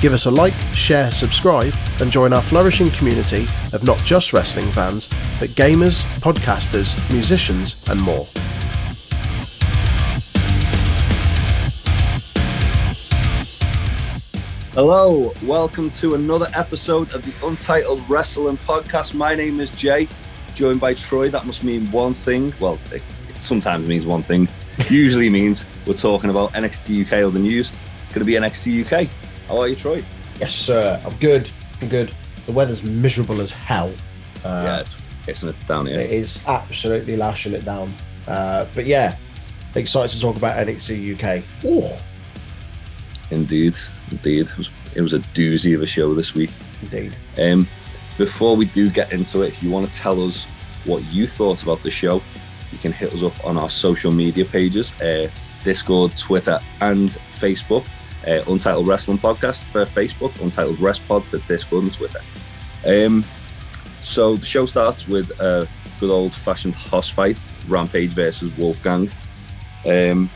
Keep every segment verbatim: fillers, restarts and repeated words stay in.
Give us a like, share, subscribe and join our flourishing community of not just wrestling fans, but gamers, podcasters, musicians and more. Hello, welcome to another episode of the Untitled Wrestling Podcast. My name is Jay, joined by Troy. That must mean one thing. Well, it, it sometimes means one thing. Usually means we're talking about N X T U K or the news. It's going to be N X T U K. How are you, Troy? Yes, sir. I'm good. I'm good. The weather's miserable as hell. Uh, yeah, it's pissing it down here. It is absolutely lashing it down. Uh, but yeah, excited to talk about N X T U K. Ooh. Indeed. Indeed. It was, it was a doozy of a show this week. Indeed. Um, before we do get into it, if you want to tell us what you thought about the show, you can hit us up on our social media pages, uh, Discord, Twitter, and Facebook. Uh, Untitled Wrestling Podcast for Facebook, Untitled Rest Pod for Discord and Twitter. Um, so the show starts with a good old-fashioned hoss fight, Rampage versus Wolfgang. Um,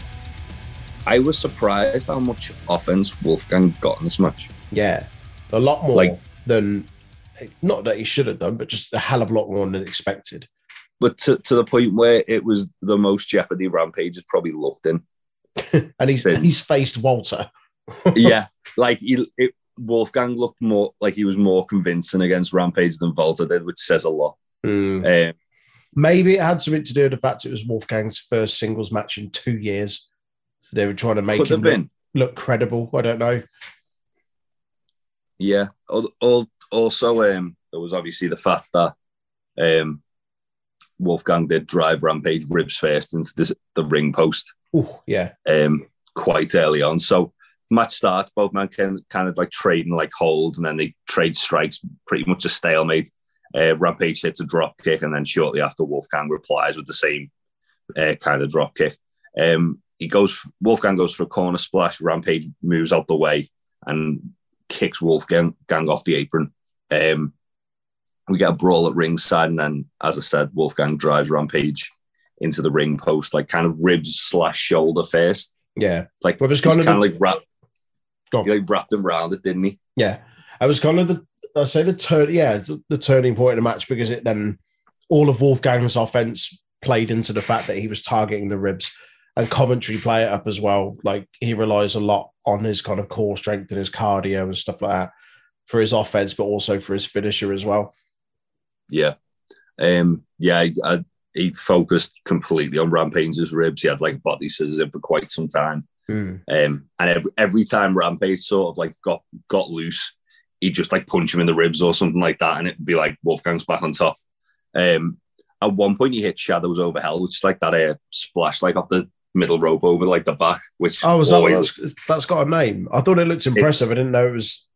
I was surprised how much offense Wolfgang got in this match. Yeah, a lot more like, than, not that he should have done, but just a hell of a lot more than expected. But to, to the point where it was the most Jeopardy Rampage has probably looked in. and he's, he's faced Walter. yeah, like he, it, Wolfgang looked more like he was more convincing against Rampage than Volta did, which says a lot. Mm. Um, Maybe it had something to do with the fact it was Wolfgang's first singles match in two years. So they were trying to make him look, look credible. I don't know. Yeah. Also, um, there was obviously the fact that um, Wolfgang did drive Rampage ribs first into this, the ring post. Ooh, yeah. Um, quite early on. So match starts, both men can kind of like trading like holds and then they trade strikes, pretty much a stalemate. Uh, Rampage hits a drop kick and then shortly after Wolfgang replies with the same uh, kind of drop kick. Um, he goes, Wolfgang goes for a corner splash, Rampage moves out the way and kicks Wolfgang gang off the apron. Um, we get a brawl at ringside and then, as I said, Wolfgang drives Rampage into the ring post, like kind of ribs slash shoulder first. Yeah. Like, well, it was kind of, kind of like wrapped. He like wrapped him round it, didn't he? Yeah, I was kind of the I say the turn, yeah, the, the turning point of the match because it then all of Wolfgang's offense played into the fact that he was targeting the ribs, and commentary play it up as well. Like he relies a lot on his kind of core strength and his cardio and stuff like that for his offense, but also for his finisher as well. Yeah, um, yeah, I, I, he focused completely on Rampage's ribs. He had like body scissors in for quite some time. Mm. Um, and every, every time Rampage sort of like got got loose, he'd just like punch him in the ribs or something like that, and it'd be like Wolfgang's back on top. Um, at one point, he hit Shadows over Hell, which is like that air uh, splash, like off the middle rope over like the back. Which oh, was always, that, that's, that's got a name. I thought it looked impressive. I didn't know it was.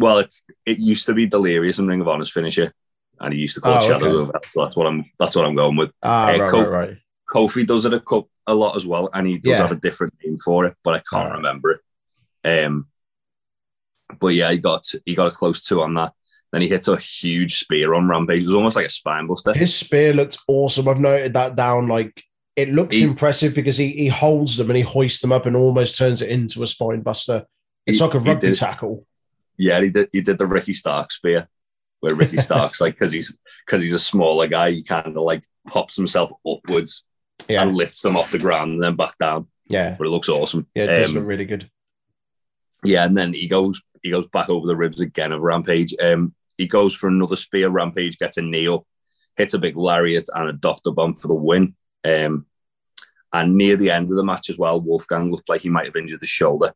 Well, it's it used to be Delirious and Ring of Honor's finisher, and he used to call oh, it Shadows okay. over Hell. So that's what I'm that's what I'm going with. Ah, uh, right, Co- right, right. Coffey does it a couple. A lot as well, and he does yeah. have a different name for it, but I can't right. remember it. Um, but yeah, he got he got a close two on that. Then he hits a huge spear on Rampage. It was almost like a spine buster. His spear looked awesome. I've noted that down. Like it looks he, impressive because he he holds them and he hoists them up and almost turns it into a spine buster. It's he, like a rugby did, tackle. Yeah, he did. He did the Ricky Stark spear, where Ricky Stark's like because he's because he's a smaller guy, he kind of like pops himself upwards. Yeah. And lifts them off the ground and then back down. Yeah. But it looks awesome. Yeah, it does um, look really good. Yeah, and then he goes he goes back over the ribs again of Rampage. Um, he goes for another spear. Rampage gets a knee up, hits a big lariat and a doctor bomb for the win. Um, and near the end of the match as well, Wolfgang looked like he might have injured his shoulder.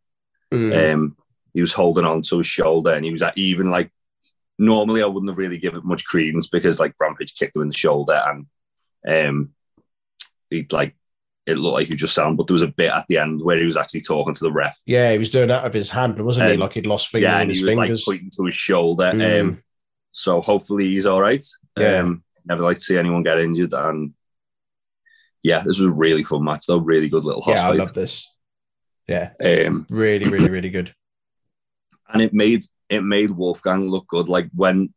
Mm. Um, he was holding on to his shoulder and he was at even like, normally I wouldn't have really given it much credence because like Rampage kicked him in the shoulder and... um. He'd like it looked like he was just sound, but there was a bit at the end where he was actually talking to the ref. Yeah, he was doing that with his hand, wasn't um, he? Like he'd lost fingers yeah, in his fingers. Yeah, he was like pointing to his shoulder. Mm. Um, So hopefully he's all right. Yeah. Um, never like to see anyone get injured. And yeah, this was a really fun match, though. Really good little host. Yeah, I love this. Yeah. Um, really, really, really good. And it made it made Wolfgang look good. Like when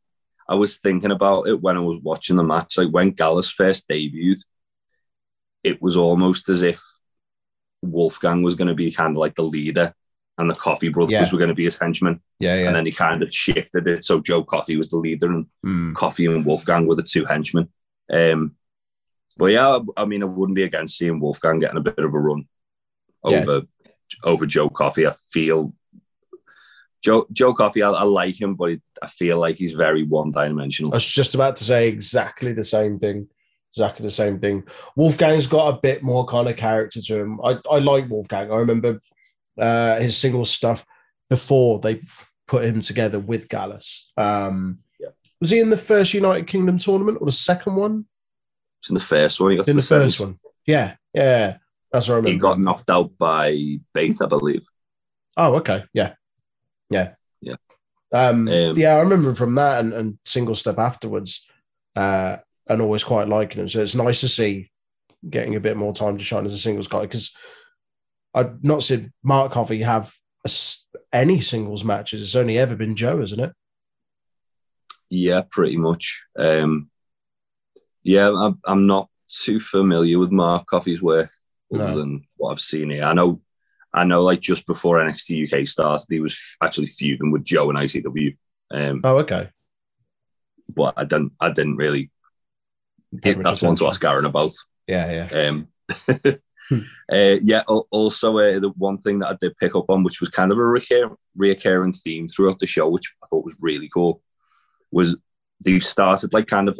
I was thinking about it, when I was watching the match, like when Gallus first debuted, it was almost as if Wolfgang was going to be kind of like the leader and the Coffey brothers yeah. were going to be his henchmen. Yeah, yeah. And then he kind of shifted it. So Joe Coffey was the leader and mm. Coffey and Wolfgang were the two henchmen. Um, but yeah, I mean, I wouldn't be against seeing Wolfgang getting a bit of a run over yeah. over Joe Coffey. I feel Joe Joe Coffey, I, I like him, but I feel like he's very one-dimensional. I was just about to say exactly the same thing. Exactly the same thing. Wolfgang's got a bit more kind of character to him. I, I like Wolfgang. I remember uh, his single stuff before they put him together with Gallus. Um, yeah. Was he in the first United Kingdom tournament or the second one? It's in the first one. He got in the, the first one. Yeah, yeah. That's what I remember. He got knocked out by Bate, I believe. Oh, okay. Yeah, yeah, yeah. Um, um, yeah, I remember from that and, and single step afterwards. Uh, and always quite liking him. So it's nice to see getting a bit more time to shine as a singles guy, because I've not seen Mark Coffey have a, any singles matches. It's only ever been Joe, isn't it? Yeah, pretty much. Um, yeah, I'm, I'm not too familiar with Mark Coffey's work other no. than what I've seen here. I know, I know. Like just before N X T U K started, he was actually feuding with Joe and I C W. Um, oh, okay. But I didn't. I didn't really. It, that's one to ask Aaron about. Yeah, yeah. Um, uh, yeah, also, uh, the one thing that I did pick up on, which was kind of a recur- reoccurring theme throughout the show, which I thought was really cool, was they've started like kind of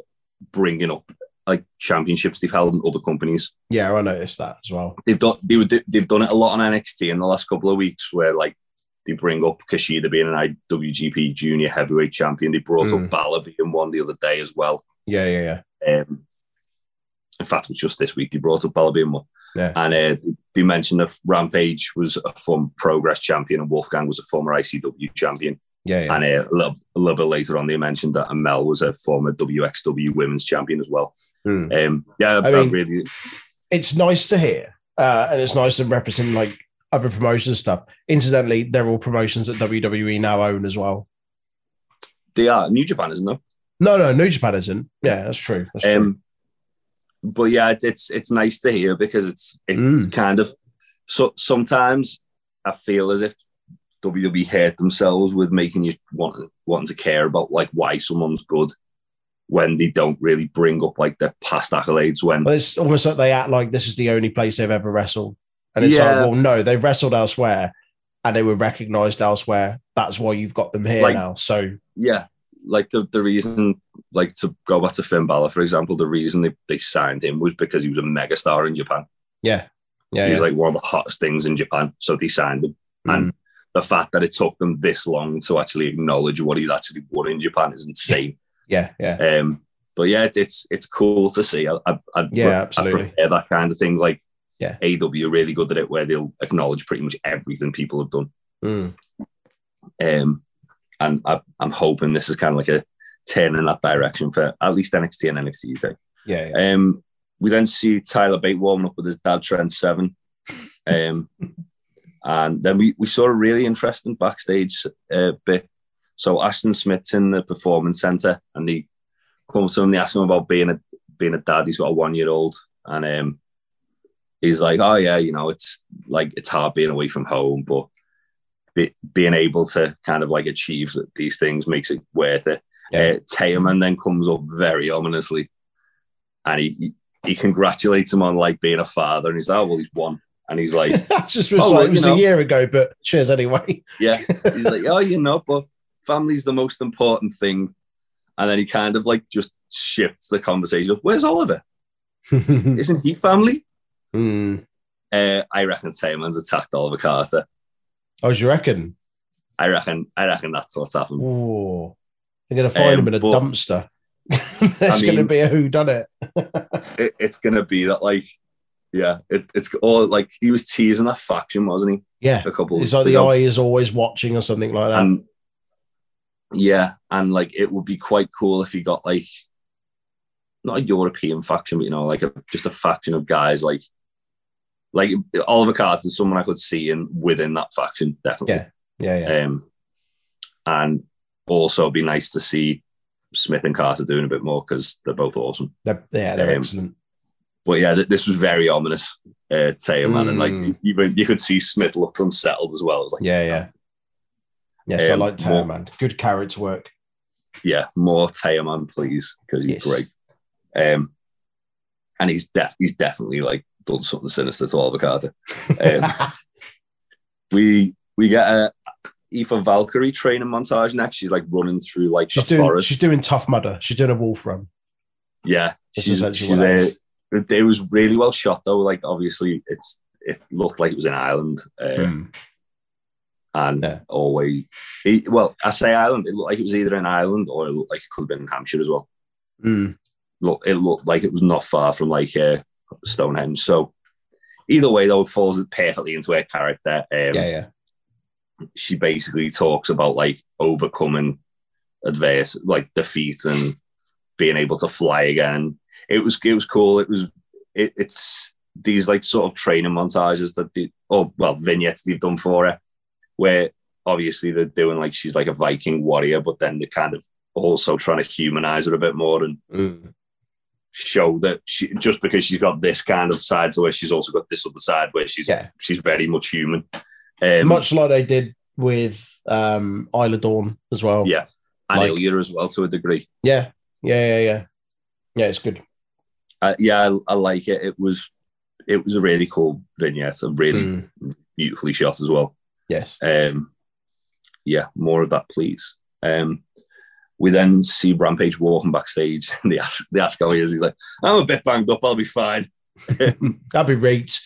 bringing up like championships they've held in other companies. Yeah, I noticed that as well. They've done they were, they've done it a lot on N X T in the last couple of weeks, where like they bring up Kashida being an I W G P Junior Heavyweight Champion. They brought mm. up Balor being one the other day as well. Yeah, yeah, yeah. Um, in fact, it was just this week they brought up Balor one, yeah. and uh, they mentioned that Rampage was a former Progress champion and Wolfgang was a former I C W champion. Yeah, yeah. And uh, a, little, a little bit later on, they mentioned that Amale was a former W X W Women's champion as well. Mm. Um, yeah, I mean, really, it's nice to hear, uh, and it's nice to represent like other promotion stuff. Incidentally, they're all promotions that W W E now own as well. They are. New Japan, isn't there? No, no, New Japan isn't. Yeah, that's true. That's um, true. But yeah, it's it's nice to hear, because it's it's mm. kind of so. Sometimes I feel as if W W E hurt themselves with making you want wanting to care about like why someone's good, when they don't really bring up like their past accolades. When well, it's almost like they act like this is the only place they've ever wrestled, and it's yeah. like, well, no, they've wrestled elsewhere, and they were recognized elsewhere. That's why you've got them here like, now. So yeah. Like the, the reason, like to go back to Finn Balor, for example, the reason they, they signed him was because he was a megastar in Japan. Yeah. yeah, He yeah. was like one of the hottest things in Japan. So they signed him. Mm. And the fact that it took them this long to actually acknowledge what he'd actually won in Japan is insane. Yeah. Yeah. Um, but yeah, it's it's cool to see. I, I, I, yeah, I, absolutely. I prefer that kind of thing. Like yeah. A E W are really good at it, where they'll acknowledge pretty much everything people have done. Mm. Um. And I, I'm hoping this is kind of like a turn in that direction for at least N X T and N X T U K. Yeah. yeah. Um, we then see Tyler Bate warming up with his dad, Trent Seven. Um, and then we, we saw a really interesting backstage uh, bit. So Ashton Smith's in the performance centre, and they come to him, they ask him about being a being a dad. He's got a one-year-old. And um, he's like, oh, yeah, you know, it's like it's hard being away from home, but Be, being able to kind of like achieve these things makes it worth it. Yeah. Uh, Teoman then comes up very ominously, and he, he he congratulates him on like being a father, and he's like, oh, well, he's won. And he's like, I just was oh, like, well, it was know. a year ago, but cheers anyway. Yeah. He's like, oh, you know, but family's the most important thing. And then he kind of like just shifts the conversation. Where's Oliver? Isn't he family? Mm. Uh, I reckon Teoman's attacked Oliver Carter. Oh, do you reckon? I reckon I reckon that's what's happened. Ooh. They're going to find um, him in a but, dumpster. It's going to be a whodunit. it, it's going to be that, like, yeah, it, it's all like he was teasing that faction, wasn't he? Yeah. A couple. It's like the eye is always watching or something like that. And Yeah, and like it would be quite cool if he got like not a European faction, but you know, like a, just a faction of guys like like Oliver Carter is someone I could see in within that faction, definitely. Yeah, yeah, yeah. Um, and also it'd be nice to see Smith and Carter doing a bit more because they're both awesome. They're, yeah, they're um, excellent. But yeah, th- this was very ominous, uh, Teoman, mm. and like even you could see Smith looked unsettled as well. It was like, yeah, yeah. Yes, yeah, so um, I like Teoman. Good character work. Yeah, more Teoman, please, because he's yes. great. Um, and he's def- he's definitely like done something sinister to Oliver Carter. Um, we we get a Aoife Valkyrie training montage next. She's like running through like she's the doing, forest. She's doing Tough Mudder. She's doing a wolf run. Yeah, That's she's, she's there. It, it was really well shot though. Like obviously, it's it looked like it was in Ireland. Uh, mm. And yeah. always, it, well, I say Ireland. It looked like it was either in Ireland or it looked like it could have been in Hampshire as well. Mm. Look, it looked like it was not far from like uh, Stonehenge. So either way, though, it falls perfectly into her character. Um, yeah, yeah. She basically talks about like overcoming adverse, like defeat, and being able to fly again. It was it was cool. It was it, it's these like sort of training montages that the oh well vignettes they've done for her, where obviously they're doing like she's like a Viking warrior, but then they're kind of also trying to humanize her a bit more and mm. show that she, just because she's got this kind of side to where she's also got this other side where she's yeah. she's very much human. Um, much like they did with um, Isla Dawn as well. Yeah, and like, Ilja as well to a degree. Yeah, yeah, yeah, yeah. Yeah, it's good. Uh, yeah, I, I like it. It was it was a really cool vignette and really mm. beautifully shot as well. Yes. Um, yeah, more of that, please. Um, we then see Rampage walking backstage and they ask, they ask how he is. He's like, I'm a bit banged up. I'll be fine. I'll be right.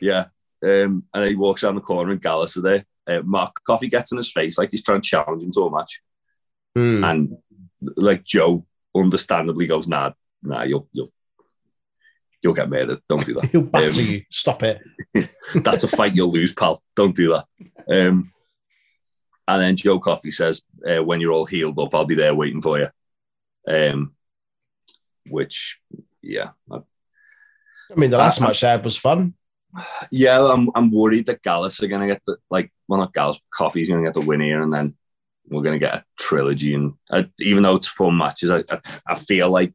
Yeah. Um, and he walks down the corner and Gallus are there. Uh, Mark Coffey gets in his face like he's trying to challenge him to a match. Mm. And like Joe understandably goes, nah, nah, you'll, you'll, you'll get murdered. Don't do that. He'll batter um, you. Stop it. That's a fight you'll lose, pal. Don't do that. Um, and then Joe Coffey says, uh, when you're all healed up, I'll be there waiting for you. Um, which, yeah. I, I mean, the last I, match I had was fun. Yeah, I'm I'm worried that Gallus are gonna get the like well not Gallus, Coffey's gonna get the win here, and then we're gonna get a trilogy. And I, even though it's four matches, I, I I feel like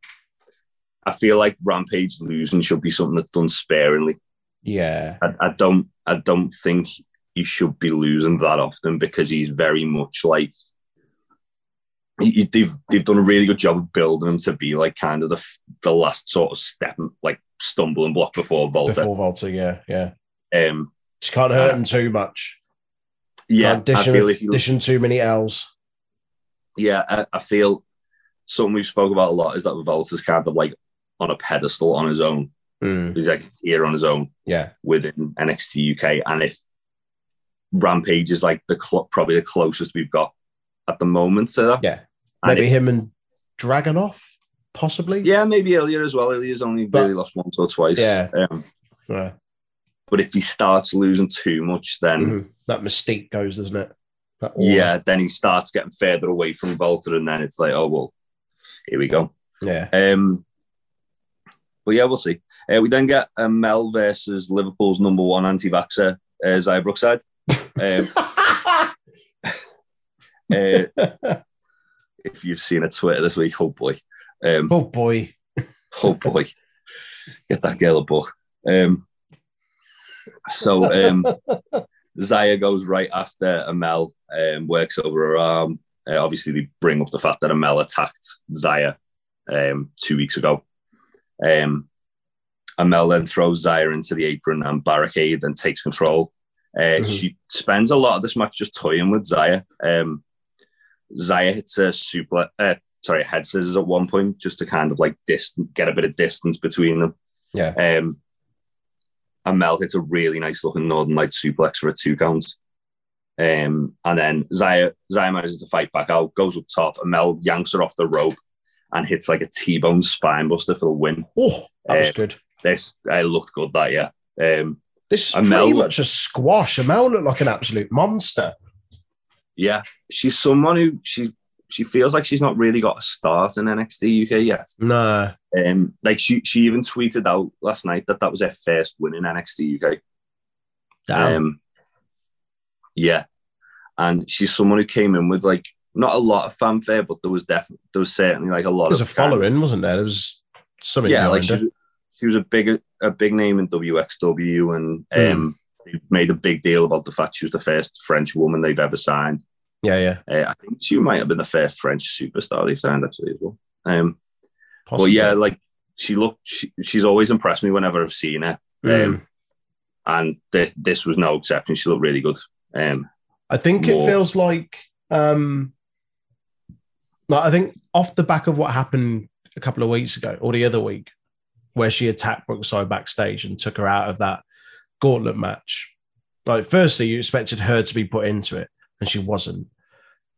I feel like Rampage losing should be something that's done sparingly. Yeah, I, I don't I don't think he should be losing that often because he's very much like he, they've they've done a really good job of building him to be like kind of the the last sort of step like. Stumbling block before Volta. Before Volta, yeah, yeah. Um, just can't hurt uh, him too much. Yeah, like dishing, I feel if you dishing too many L's. Yeah, I, I feel something we've spoken about a lot is that Volta's kind of like on a pedestal on his own. Mm. He's like here on his own. Yeah, within N X T U K, and if Rampage is like the cl- probably the closest we've got at the moment to that. Yeah, and maybe if, him and Dragunov. Possibly, yeah, maybe Ilja as well. Ilja's only but, really lost once or twice. Yeah. Um, yeah, but if he starts losing too much, then mm-hmm. that mystique goes, doesn't it? That yeah, then he starts getting further away from Volta, and then it's like, oh well, here we go. Yeah. Um. But yeah, we'll see. Uh, we then get um, Mel versus Liverpool's number one anti-vaxxer, uh, Zaya Brookside. um, uh, if you've seen a Twitter this week, oh boy. Um, oh boy! oh boy! Get that girl a book. Um, so um, Zaya goes right after Amale, um, works over her arm. Uh, obviously, they bring up the fact that Amale attacked Zaya um, two weeks ago. Um, Amale then throws Zaya into the apron and barricade and takes control. Uh, mm-hmm. She spends a lot of this match just toying with Zaya. Um, Zaya hits a super. Uh, Sorry, head scissors at one point just to kind of like distance, get a bit of distance between them. Yeah. Um, Amale hits a really nice looking Northern Light suplex for a two count. Um, and then Zaya, Zaya manages to fight back out, goes up top. Amale yanks her off the rope and hits like a T-bone spine buster for the win. Oh, that um, was good. This I looked good, that, yeah. Um, this is Amale pretty much looked, a squash. Amale looked like an absolute monster. Yeah. She's someone who, she she feels like she's not really got a start in N X T U K yet. No. Um, like she she even tweeted out last night that that was her first win in N X T U K. Damn. Um, yeah. And she's someone who came in with like not a lot of fanfare, but there was definitely there was certainly like a lot. There was of a following, of, wasn't there? There was something. Yeah, like she was, she was a big a big name in W X W, and um, mm. they made a big deal about the fact she was the first French woman they've ever signed. Yeah, yeah. Uh, I think she might have been the first French superstar they've signed actually as well. Um, but yeah, like she looked. She, she's always impressed me whenever I've seen her, mm. um, and th- this was no exception. She looked really good. Um, I think more. It feels like. Um, Like I think off the back of what happened a couple of weeks ago or the other week where she attacked Brookside backstage and took her out of that gauntlet match. Like firstly, you expected her to be put into it and she wasn't.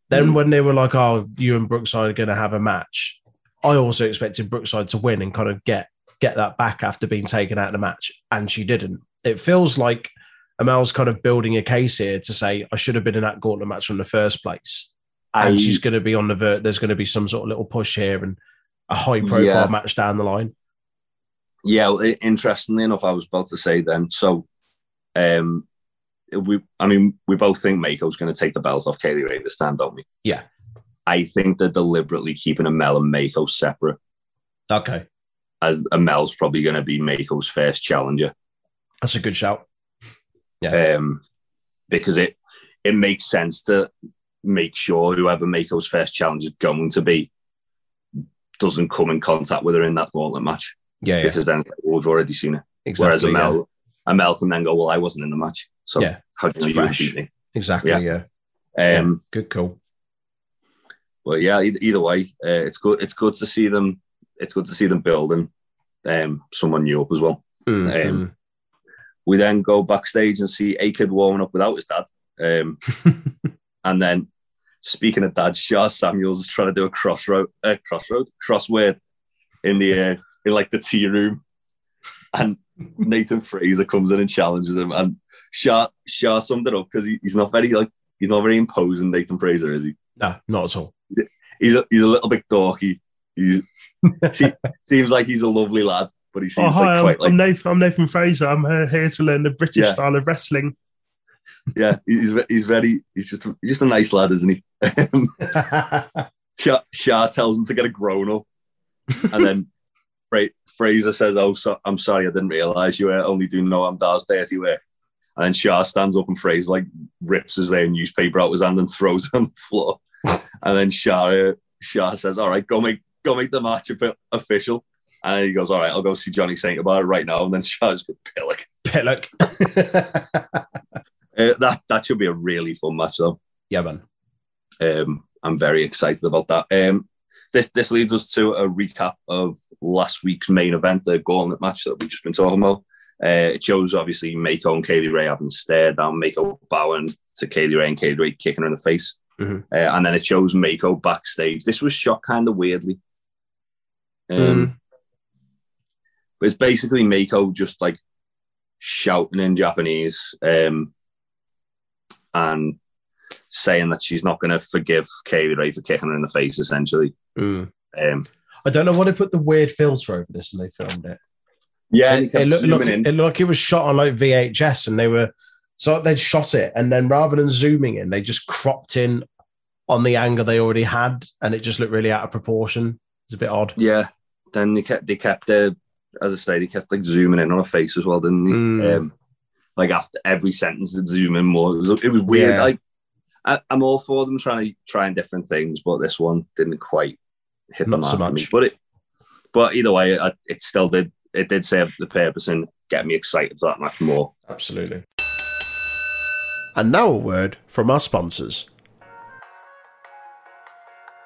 Then when they were like, oh, you and Brookside are going to have a match, I also expected Brookside to win and kind of get, get that back after being taken out of the match. And she didn't. It feels like Amal's kind of building a case here to say, I should have been in that gauntlet match from the first place. And I, she's going to be on the vert. There's going to be some sort of little push here and a high-profile yeah. match down the line. Yeah, well, interestingly enough, I was about to say then. So, um, we, I mean, we both think Meiko's going to take the belt off Kay Lee Ray this time, don't we? Yeah. I think they're deliberately keeping Amale and Meiko separate. Okay. As Amale's probably going to be Meiko's first challenger. That's a good shout. Yeah. Um, because it it makes sense to make sure whoever Meiko's first challenge is going to be doesn't come in contact with her in that gauntlet match. Yeah, yeah. Because then we've already seen it. Exactly, whereas Amale, yeah. Amale can then go, well, I wasn't in the match. So yeah, how do you beat me? Exactly, yeah. yeah. Um, good call. But yeah, either, either way, uh, it's good It's good to see them It's good to see them building um, someone new up as well. Mm-hmm. Um, we then go backstage and see A-Kid warming up without his dad. Um, and then speaking of dad, Shah Samuels is trying to do a crossroad, uh, crossroad, crossword in the uh, in like the tea room, and Nathan Fraser comes in and challenges him. And Shah Shah summed it up because he, he's not very like he's not very imposing. Nathan Fraser, is he? No, not at all. He's a, he's a little bit dorky. He seems like he's a lovely lad, but he seems oh, hi, like I'm, quite like I'm Nathan, I'm Nathan Fraser. I'm here to learn the British yeah. style of wrestling. Yeah, he's he's very he's just he's just a nice lad, isn't he? Shah, Shah tells him to get a grown up, and then Fra- Fraser says, "Oh, so, I'm sorry, I didn't realise you were only doing Noam Dar's dirty work." And then Shah stands up and Fraser like rips his their newspaper out of his hand and throws it on the floor. And then Shah uh, Shah says, "All right, go make go make the match official." And he goes, "All right, I'll go see Johnny Saint about it right now." And then Shah's got pillock, pillock. Uh, that that should be a really fun match, though. Yeah, man. Um, I'm very excited about that. Um, this this leads us to a recap of last week's main event, the gauntlet match that we've just been talking about. Uh, it shows, obviously, Meiko and Kay Lee Ray having stared down, Meiko bowing to Kay Lee Ray and Kay Lee Ray kicking her in the face. Mm-hmm. Uh, and then it shows Meiko backstage. This was shot kind of weirdly. Um, mm. But it's basically Meiko just, like, shouting in Japanese, um, and saying that she's not going to forgive Kay Lee Ray for kicking her in the face, essentially. Mm. Um, I don't know why they put the weird filter over this when they filmed it. Yeah, it, it, looked like, it looked like it was shot on like V H S, and they were so they'd shot it, and then rather than zooming in, they just cropped in on the angle they already had, and it just looked really out of proportion. It's a bit odd. Yeah. Then they kept they kept uh, as I say, they kept like zooming in on her face as well, didn't they? Mm. Um, Like after every sentence, they'd zoom in more. It was, it was weird. Yeah. Like I, I'm all for them trying to trying different things, but this one didn't quite hit the mark. Not so much. Me. But it, but either way, I, it still did. It did serve the purpose and get me excited for that match more. Absolutely. And now a word from our sponsors.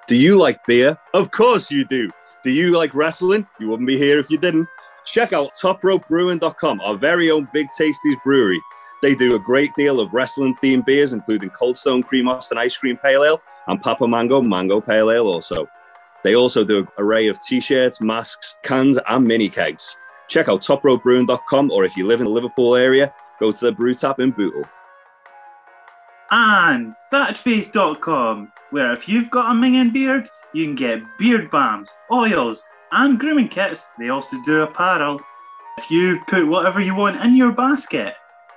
Do you like beer? Of course you do. Do you like wrestling? You wouldn't be here if you didn't. Check out Top Rope Brewing dot com, our very own Big Tasty's brewery. They do a great deal of wrestling-themed beers, including Cold Stone Cream Austin Ice Cream Pale Ale and Papa Mango Mango Pale Ale also. They also do an array of T-shirts, masks, cans, and mini kegs. Check out Top Rope Brewing dot com, or if you live in the Liverpool area, go to the brew tap in Bootle. and thatched face dot com, where if you've got a minging beard, you can get beard balms, oils, and grooming kits. They also do apparel. If you put whatever you want in your basket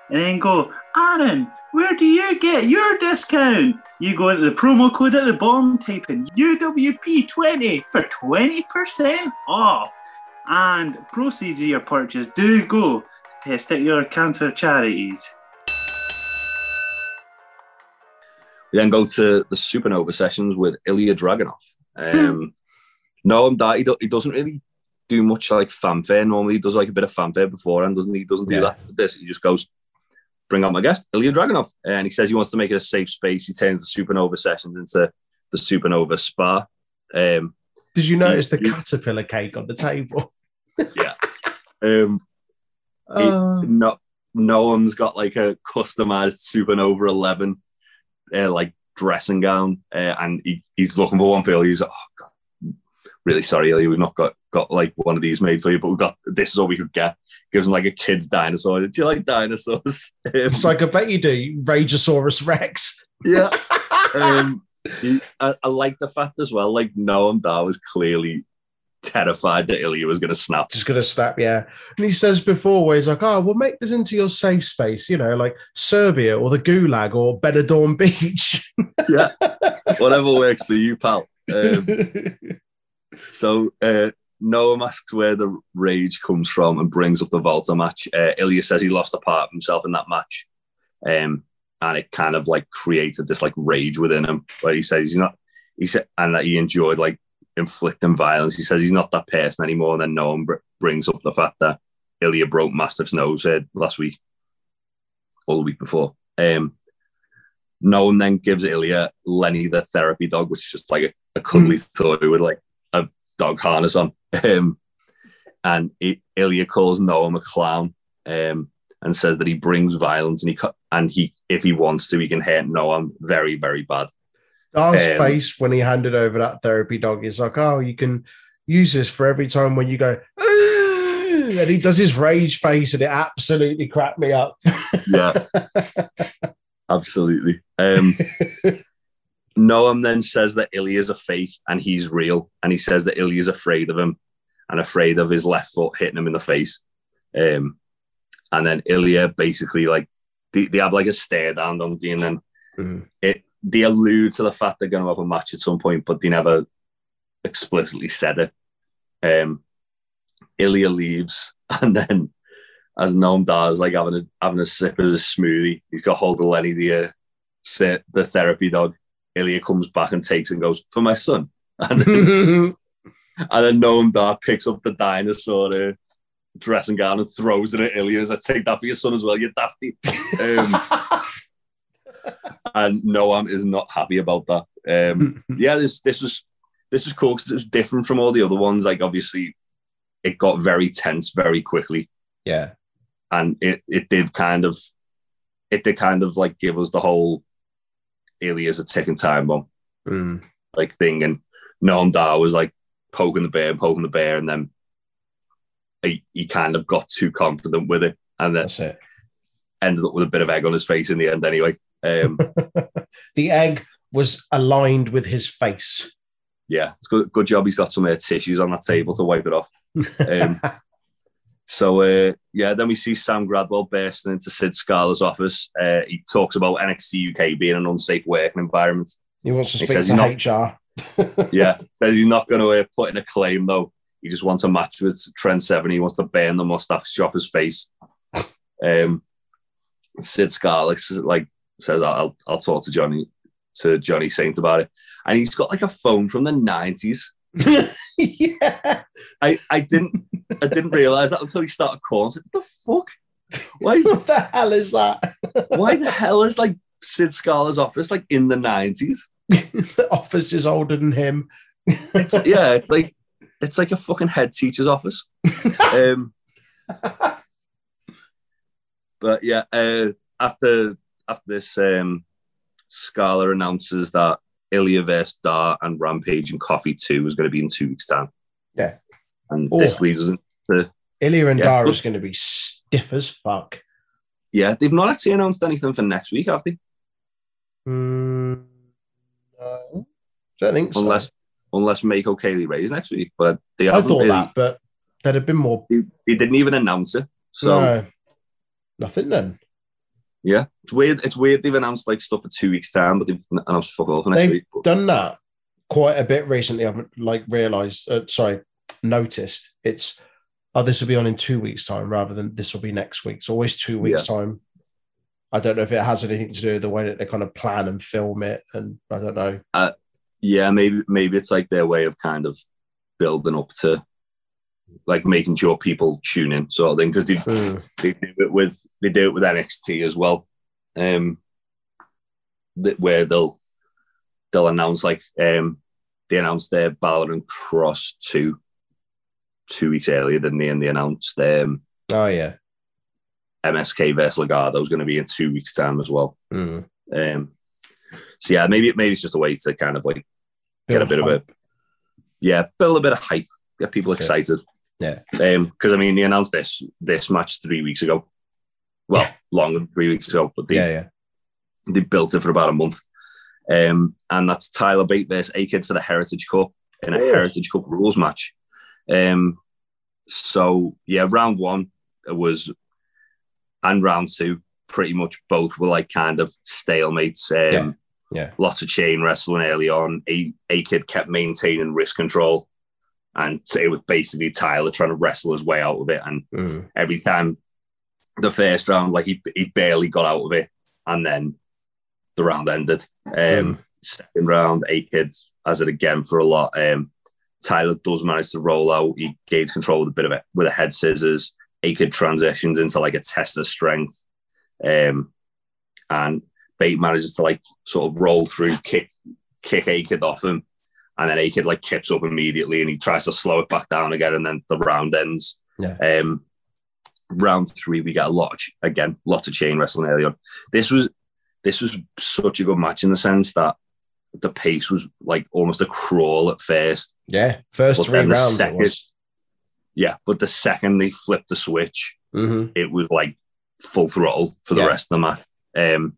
and then go, Aaron, where do you get your discount? You go into the promo code at the bottom, type in U W P twenty for twenty percent off. And proceeds of your purchase do go to testicular cancer charities. We then go to the Supernova Sessions with Ilja Dragunov. Um, Noam Dar, he, do, he doesn't really do much like fanfare. Normally he does like a bit of fanfare beforehand, doesn't he? He doesn't do yeah. that with this. He just goes, bring out my guest, Ilja Dragunov. And he says he wants to make it a safe space. He turns the Supernova Sessions into the Supernova Spa. Um, Did you notice the he, caterpillar cake on the table? yeah. Um, uh... he, no, Noam's got like a customized Supernova eleven Uh, like dressing gown, uh, and he, he's looking for one for Ilya. He's like, oh god, really sorry, Ilya, we've not got got like one of these made for you, but we've got this is all we could get. Gives him like a kid's dinosaur. Do you like dinosaurs? Um, it's like I bet you do, Rageosaurus Rex. Yeah, um, he, I, I like the fact as well. Like Noam Dar was clearly terrified that Ilya was going to snap. Just going to snap, yeah. And he says before where he's like, oh, we'll make this into your safe space, you know, like Serbia or the Gulag or Benidorm Beach. yeah, whatever works for you, pal. Um, so uh, Noam asks where the rage comes from and brings up the Volta match. Uh, Ilya says he lost a part of himself in that match, um, and it kind of like created this like rage within him where he says he's not, he said, and that he enjoyed like inflicting violence. He says he's not that person anymore. And then Noam br- brings up the fact that Ilya broke Mastiff's nose uh, last week or the week before. Um, Noam then gives Ilya Lenny the therapy dog, which is just like a, a cuddly toy with like a dog harness on. Um, and it, Ilya calls Noam a clown um, and says that he brings violence and he and he if he wants to, he can hurt Noam very, very bad. Dar's um, face when he handed over that therapy dog is like, oh, you can use this for every time when you go, Aah! And he does his rage face, and it absolutely cracked me up. yeah, absolutely. Um, Noam then says that Ilya's a fake and he's real, and he says that Ilya's afraid of him and afraid of his left foot hitting him in the face. Um, and then Ilya basically like they, they have like a stare down, don't they? And then mm. it. They allude to the fact they're going to have a match at some point, but they never explicitly said it. Um, Ilya leaves, and then as Noam Dar is like having a having a sip of his smoothie, he's got hold of Lenny, the uh, the therapy dog. Ilya comes back and takes and goes for my son, and then, and then Noam Dar picks up the dinosaur uh, dressing gown and throws it at Ilya. As I take that for your son as well, you dafty. Um, And Noam is not happy about that. Um, yeah, this this was this was cool because it was different from all the other ones. Like obviously, it got very tense very quickly. Yeah, and it, it did kind of it did kind of like give us the whole Ilya's a ticking time bomb mm. like thing. And Noam Dar was like poking the bear, and poking the bear, and then he, he kind of got too confident with it, and then That's it. ended up with a bit of egg on his face in the end. Anyway. Um, the egg was aligned with his face. Yeah, it's good. Good job. He's got some uh, tissues on that table to wipe it off. Um, so uh, yeah, then we see Sam Gradwell bursting into Sid Scala's office. Uh, he talks about N X T U K being an unsafe working environment. He wants to speak he to he's H R. Not, yeah, says he's not going to uh, put in a claim though. He just wants a match with Trent Seven. He wants to burn the mustache off his face. Um, Sid Scala like. Says I'll I'll talk to Johnny to Johnny Saint about it, and he's got like a phone from the nineties. yeah, I, I didn't I didn't realize that until he started calling. I was like, what the fuck? Why? What the hell is that? Why the hell is like Sid Scala's office like in the nineties? The office is older than him. It's, yeah, it's like it's like a fucking head teacher's office. um, but yeah, uh, after. After this, um, Scala announces that Ilya versus Dar and Rampage and Coffey two is going to be in two weeks' time. Yeah. And Ooh. this leads us into... Ilya and yeah, Dar is going to be stiff as fuck. Yeah, they've not actually announced anything for next week, have they? Mm, no, I don't think so. Unless, unless Meiko Kay Lee Ray is next week, but they I thought really, that, but there'd have been more. They, they didn't even announce it, so no, nothing then. Yeah, it's weird. It's weird they've announced like stuff for two weeks' time, but they've announced fuck all for next they've week. They've done that quite a bit recently. I haven't like realised. Uh, sorry, noticed it's. Oh, this will be on in two weeks' time rather than this will be next week. It's always two weeks' yeah. time. I don't know if it has anything to do with the way that they kind of plan and film it, and I don't know. Uh, yeah, maybe maybe it's like their way of kind of building up to, like, making sure people tune in, sort of thing. Because they mm. they do it with they do it with N X T as well, um, that where they'll they'll announce like um they announced their Balor and Cross two. Two weeks earlier than they and they announced. Um, oh yeah, M S K versus Legado was going to be in two weeks' time as well. Mm. Um, so yeah, maybe maybe it's just a way to kind of like build get a bit hype. of a yeah, build a bit of hype, get people That's excited. It. Yeah, because um, I mean they announced this this match three weeks ago. Well, yeah. longer than three weeks ago, but they yeah, yeah. they built it for about a month. Um, and that's Tyler Bate versus A-Kid for the Heritage Cup in a oh. Heritage Cup rules match. Um, so yeah, round one was, and round two, pretty much both were like kind of stalemates. Um, yeah. yeah, lots of chain wrestling early on. A, A Kid kept maintaining wrist control, and it was basically Tyler trying to wrestle his way out of it. And mm. every time the first round, like he he barely got out of it, and then the round ended. Um, mm. Second round, A Kid has it again for a lot. Um. Tyler does manage to roll out. He gains control with a bit of it with a head scissors. A-Kid transitions into like a test of strength, um, and Bate manages to like sort of roll through, kick, kick A-Kid off him, and then A-Kid like kips up immediately, and he tries to slow it back down again, and then the round ends. Yeah. Um, round three, we got a lot of, again, lots of chain wrestling early on. This was this was such a good match in the sense that the pace was like almost a crawl at first. Yeah, first three rounds. Second, it was. Yeah, but the second they flipped the switch, mm-hmm. it was like full throttle for the yeah. rest of the match. Um,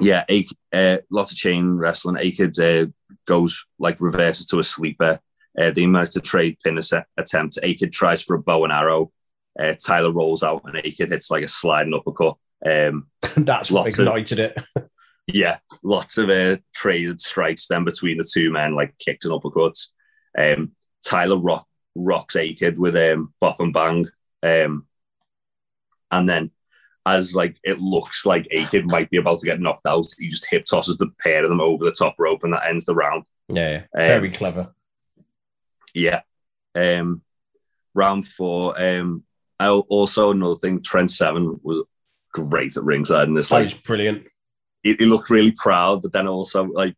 yeah, a, uh, lots of chain wrestling. A-Kid uh, goes like reverses to a sleeper. Uh, they manage to trade pin attempt. A-Kid tries for a bow and arrow. Uh, Tyler rolls out and A-Kid hits like a sliding uppercut. Um, That's what ignited of, it. Yeah, lots of uh, traded strikes then between the two men, like kicks and uppercuts. Um, Tyler rock, rocks A-Kid with um, bop and bang. Um, and then as like it looks like A-Kid might be about to get knocked out, he just hip tosses the pair of them over the top rope and that ends the round. Yeah, yeah. Very um, clever. Yeah. Um, round four. Um, also, another thing, Trent Seven was great at ringside in this. That like, was brilliant. He looked really proud, but then also like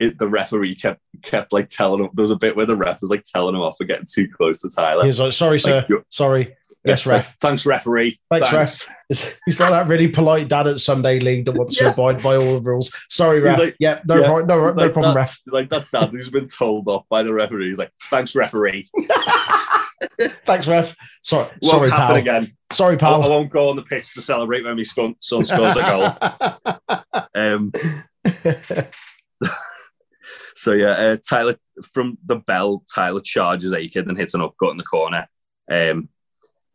it, the referee kept kept like telling him. There was a bit where the ref was like telling him off for getting too close to Tyler. He was like, "Sorry, like, sir. Sorry. Yes, yeah, ref. Thanks, referee. Thanks, thanks. ref." He's like that really polite dad at Sunday League that wants yeah. to abide by all the rules. Sorry, ref. Like, yeah, no, yeah. Right, no, right, like no problem, that, ref. He's like that dad who's been told off by the referee. He's like, "Thanks, referee." Thanks, ref. Sorry, Won't sorry, happen pal. Again. Sorry, pal. I won't go on the pitch to celebrate when my son scores a goal. Um, so yeah, uh, Tyler from the bell. Tyler charges A-Kid and hits an uppercut in the corner. Um,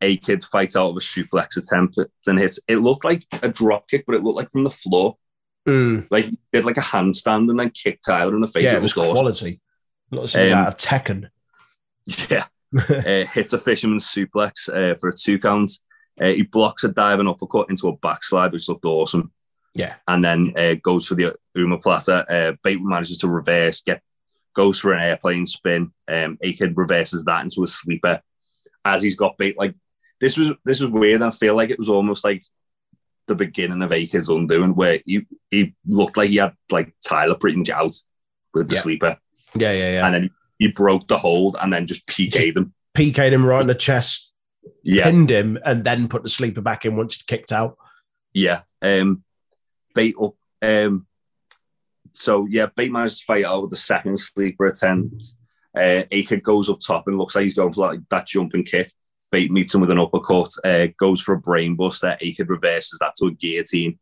A-Kid fights out of a suplex attempt and hits. It looked like a drop kick, but it looked like from the floor. Mm. Like he did like a handstand and then kicked Tyler in the face. Yeah, it was quality. Not something um, out of Tekken. Yeah. uh, hits a fisherman's suplex uh, for a two count. Uh, he blocks a diving uppercut into a backslide, which looked awesome. Yeah, and then uh, goes for the omoplata. Uh, Bate manages to reverse, get goes for an airplane spin. Um, A-Kid reverses that into a sleeper. As he's got Bate, like this was this was weird. I feel like it was almost like the beginning of A-Kid's undoing, where he he looked like he had like Tyler pretty much out with the yeah. sleeper. Yeah, yeah, yeah, and then. He, He broke the hold and then just P K'd him. P K'd him right in the chest, yeah. pinned him, and then put the sleeper back in once he'd kicked out. Yeah. Um, Bate up. Um, so, yeah, Bate managed to fight out with the second sleeper attempt. Uh, A-Kid goes up top and looks like he's going for like, that jumping kick. Bate meets him with an uppercut, uh, goes for a brain buster. A-Kid reverses that to a guillotine.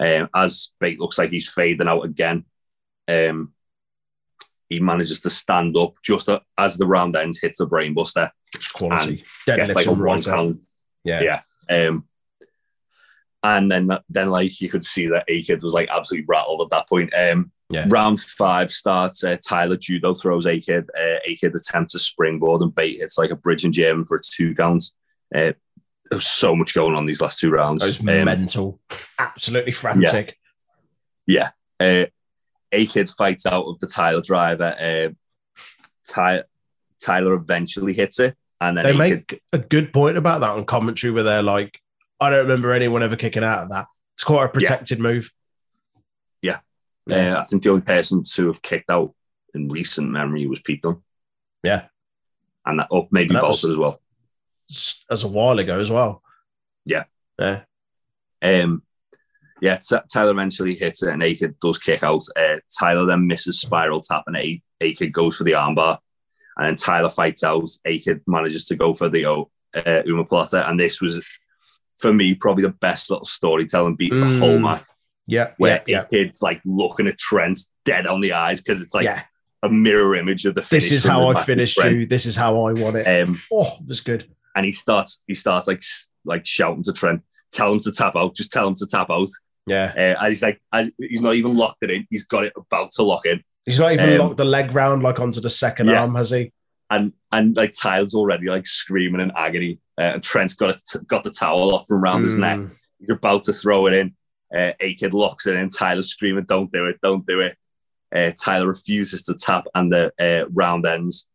Um, as Bate looks like he's fading out again, um, he manages to stand up just a, as the round ends, hits the brain buster. Quality. And gets like a one count. Yeah. Yeah. Um, and then, then like, you could see that A-Kid was like absolutely rattled at that point. Um, yeah. Round five starts, uh, Tyler judo throws A-Kid. Uh, A-Kid attempts a springboard and Bate hits like a bridge and German for a two count. Uh, there was so much going on these last two rounds. It was um, mental. Absolutely frantic. Yeah. yeah. Uh, A-Kid fights out of the Tyler driver. Uh, Ty- Tyler eventually hits it. And then they A-Kid... make a good point about that on commentary where they're like, I don't remember anyone ever kicking out of that. It's quite a protected yeah. move. Yeah. yeah. Uh, I think the only person to have kicked out in recent memory was Pete Dunne. Yeah. And that, or maybe Volta as well. As a while ago as well. Yeah. Yeah. Um, yeah, t- Tyler eventually hits it and A-Kid does kick out. Uh, Tyler then misses spiral tap and A- A-Kid goes for the armbar. And then Tyler fights out. A-Kid manages to go for the uh, Umaplata. And this was... for me, probably the best little storytelling beat the mm. whole match. Yeah. Where yeah, yeah. A-Kid's like looking at Trent dead on the eyes because it's like yeah. a mirror image of the finish. This is how I finished you. This is how I won it. Um, oh, it was good. And he starts he starts like like shouting to Trent, tell him to tap out, just tell him to tap out. Yeah. Uh, and he's like, as, he's not even locked it in. He's got it about to lock in. He's not even um, locked the leg round like onto the second yeah. arm, has he? And and like Tyler's already like screaming in agony. Uh, and Trent's got t- got the towel off from around mm. his neck. He's about to throw it in. Uh, A-Kid locks it in. Tyler's screaming, "Don't do it! Don't do it!" Uh, Tyler refuses to tap, and the uh, round ends.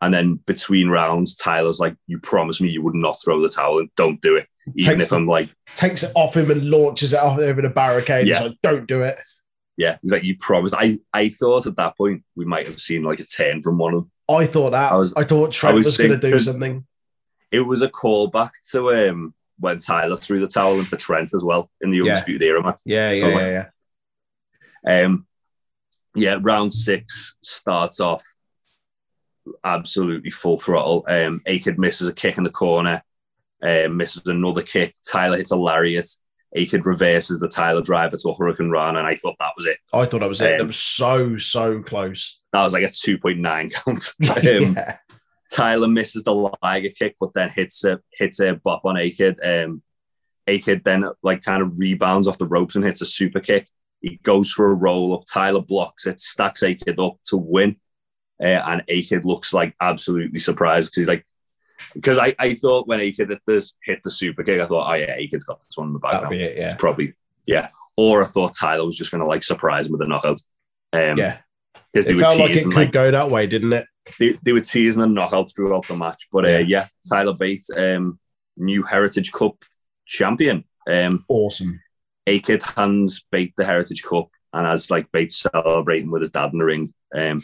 And then between rounds, Tyler's like, "You promised me you would not throw the towel, and don't do it." Even takes if I'm like, takes it off him and launches it off over the barricade. Yeah. He's like, "Don't do it." Yeah, he's like, "You promised." I I thought at that point we might have seen like a turn from one of them. I thought that. I, was, I thought Trent I was, was going to do something. It was a callback to um, when Tyler threw the towel in for Trent as well in the Undisputed yeah. Era match. Yeah, yeah, so yeah, like, yeah. Um, yeah, round six starts off absolutely full throttle. Um, A-Kid misses a kick in the corner, uh, misses another kick. Tyler hits a lariat. A-Kid reverses the Tyler driver to a Hurricane Rana, and I thought that was it. I thought that was um, it. That was so, so close. That was like a two point nine count. Um, yeah. Tyler misses the Liger kick, but then hits a hits a bop on A-Kid. Um, A-Kid then like kind of rebounds off the ropes and hits a super kick. He goes for a roll up. Tyler blocks it, stacks A-Kid up to win, uh, and A-Kid looks like absolutely surprised because he's like, because I, I thought when A-Kid hit this hit the super kick, I thought, oh yeah, A-Kid's got this one in the back now. Be it, yeah. It's probably yeah. Or I thought Tyler was just going to like surprise him with a knockout. Um, yeah, it felt like it could like, go that way, didn't it? They, they were teasing and knockouts throughout the match. But yeah, uh, yeah Tyler Bate, um, new Heritage Cup champion. Um, awesome. A-Kid hands Bate the Heritage Cup, and as like Bate's celebrating with his dad in the ring, um,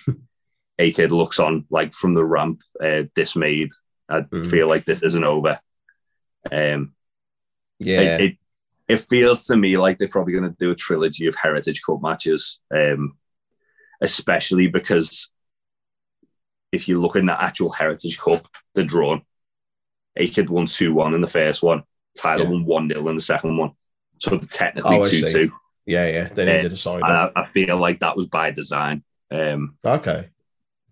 A-Kid looks on like from the ramp, uh, dismayed. I mm. feel like this isn't over. Um, yeah, it, it it feels to me like they're probably going to do a trilogy of Heritage Cup matches, um, especially because. If you look in the actual Heritage Cup, they're drawn. A-Kid won two one in the first one. Tyler yeah. won one nil in the second one. So they're technically oh, two two. Yeah, yeah. They need uh, to decide. I, I feel like that was by design. Um, okay.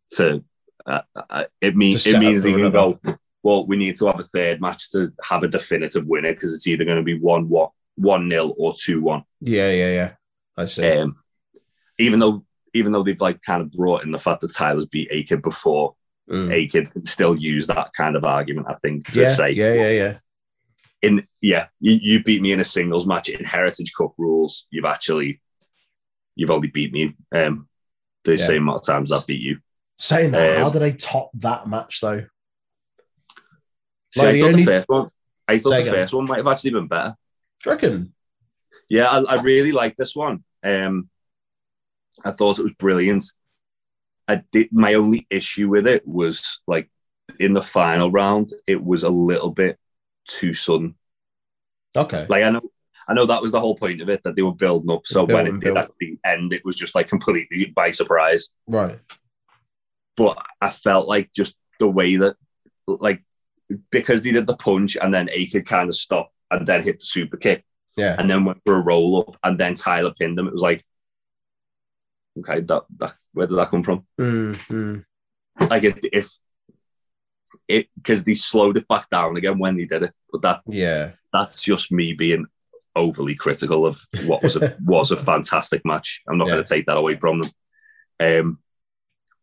So uh, uh, it, mean, it means they can go, well, we need to have a third match to have a definitive winner because it's either going to be one one, one nil or two one. Yeah, yeah, yeah. I see. Um, even though... even though they've like kind of brought in the fact that Tyler's beat A-Kid before, mm. A-Kid can still use that kind of argument, I think, to yeah, say, yeah, yeah, yeah. In yeah, you, you beat me in a singles match in Heritage Cup rules. You've actually, you've only beat me um, the yeah. same amount of times I beat you. Saying that, um, how did they top that match though? See, like, I, thought only... the first one, I thought Second. the first one might have actually been better. Do you reckon? Yeah, I, I really like this one. Um, I thought it was brilliant. I did. My only issue with it was like in the final round, it was a little bit too sudden. Okay. Like I know, I know that was the whole point of it that they were building up. So building, when it did building. actually end, it was just like completely by surprise. Right. But I felt like just the way that, like, because they did the punch and then A-Kid kind of stopped and then hit the super kick. Yeah. And then went for a roll up, and then Tyler pinned him. It was like, okay, that, that where did that come from? Mm-hmm. Like it, if it because they slowed it back down again when they did it, but that yeah, that's just me being overly critical of what was a was a fantastic match. I'm not yeah. going to take that away from them. Um,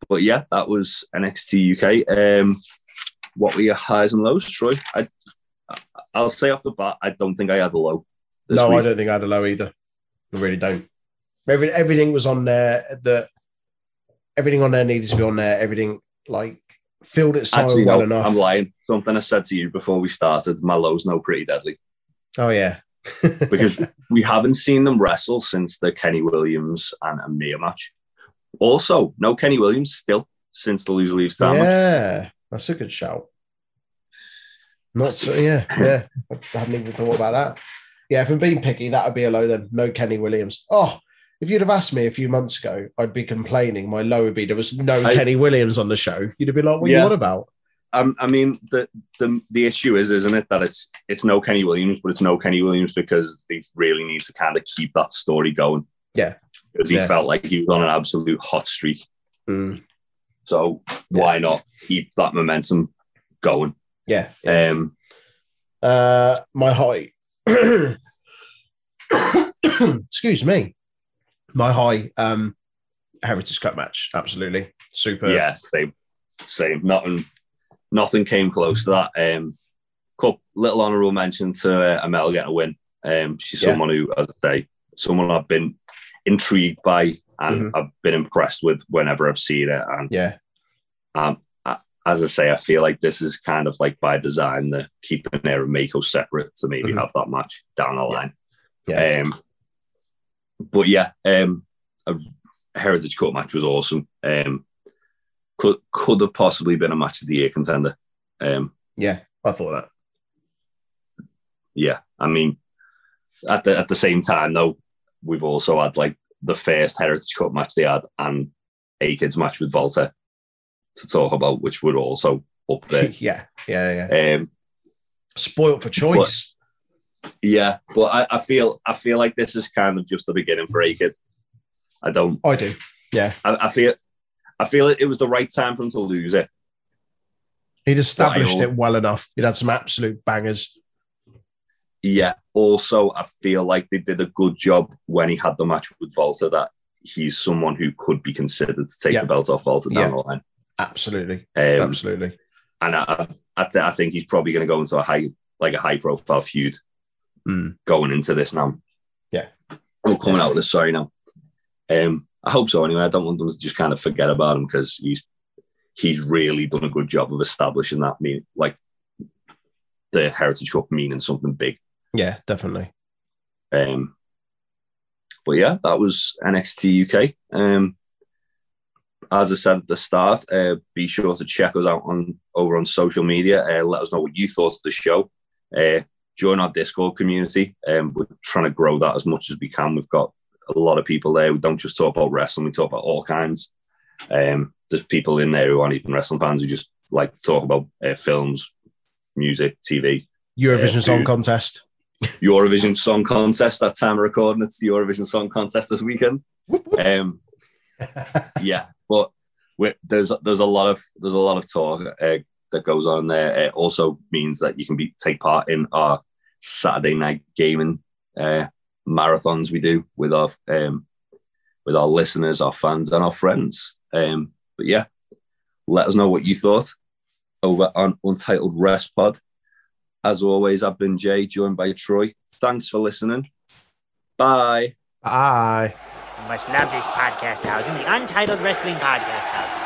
but yeah, that was N X T U K. Um, what were your highs and lows, Troy? I, I'll say off the bat, I don't think I had a low. No, week. I don't think I had a low either. I really don't. Every, everything was on there. The everything on there needed to be on there. Everything like filled its time well no, enough. I'm lying. Something I said to you before we started. My low's no Pretty Deadly. Oh yeah, because we haven't seen them wrestle since the Kenny Williams and Amir match. Also, no Kenny Williams still since the Loser Leaves Town yeah, match. Yeah, that's a good shout. Not so, yeah, yeah. I haven't even thought about that. Yeah, if I'm being picky, that would be a low then. No Kenny Williams. Oh, if you'd have asked me a few months ago, I'd be complaining. My low would be there was no I, Kenny Williams on the show. You'd have been like, what yeah. are you on about? Um, I mean, the, the the issue is, isn't it, that it's it's no Kenny Williams, but it's no Kenny Williams because they really need to kind of keep that story going. Yeah. Because he yeah. felt like he was on an absolute hot streak. Mm. So why yeah. not keep that momentum going? Yeah. yeah. Um. Uh. My high... excuse me my high um, Heritage Cup match, absolutely super. Yeah, same same nothing nothing came close to that. Um, couple, little honourable mention to uh, Amale getting a win. Um, she's yeah. someone who, as I say, someone I've been intrigued by and mm-hmm. I've been impressed with whenever I've seen it, and yeah um, I, as I say, I feel like this is kind of like by design, the keeping Air and Meiko separate to maybe mm-hmm. have that match down the line. Yeah. Um, but yeah, um, a Heritage Cup match was awesome. Um, could could have possibly been a match of the year contender. Um, yeah, I thought that. Yeah, I mean, at the at the same time though, we've also had like the first Heritage Cup match they had and A-Kid's match with Volta to talk about, which would also up there. yeah, yeah, yeah. Um, spoiled for choice. But, yeah, but I, I feel I feel like this is kind of just the beginning for A-Kid. I don't. I do. Yeah. I, I feel. I feel it, it was the right time for him to lose it. He'd established it well enough. He'd had some absolute bangers. Yeah. Also, I feel like they did a good job when he had the match with Volta. That he's someone who could be considered to take yeah. the belt off Volta down yeah. the line. Absolutely, um, absolutely, and I, I, th- I think he's probably going to go into a high, like a high-profile feud mm. going into this now. Yeah, we're coming yeah. out of this. Sorry, now. Um, I hope so. Anyway, I don't want them to just kind of forget about him because he's he's really done a good job of establishing that mean, like the Heritage Cup meaning something big. Yeah, definitely. Um, but yeah, that was N X T U K. Um. As I said at the start, uh, be sure to check us out on over on social media. Uh, let us know what you thought of the show. Uh, join our Discord community. Um, we're trying to grow that as much as we can. We've got a lot of people there. We don't just talk about wrestling. We talk about all kinds. Um, there's people in there who aren't even wrestling fans who just like to talk about uh, films, music, T V. Eurovision uh, Song Contest. Eurovision Song Contest. That time of recording, it's the Eurovision Song Contest this weekend. Um, yeah. But there's there's a lot of there's a lot of talk uh, that goes on there. It also means that you can be take part in our Saturday night gaming uh, marathons we do with our um, with our listeners, our fans, and our friends. Um, but yeah, let us know what you thought over on Untitled Rest Pod. As always, I've been Jay, joined by Troy. Thanks for listening. Bye. Bye. You must love this podcast house and the Untitled Wrestling Podcast House.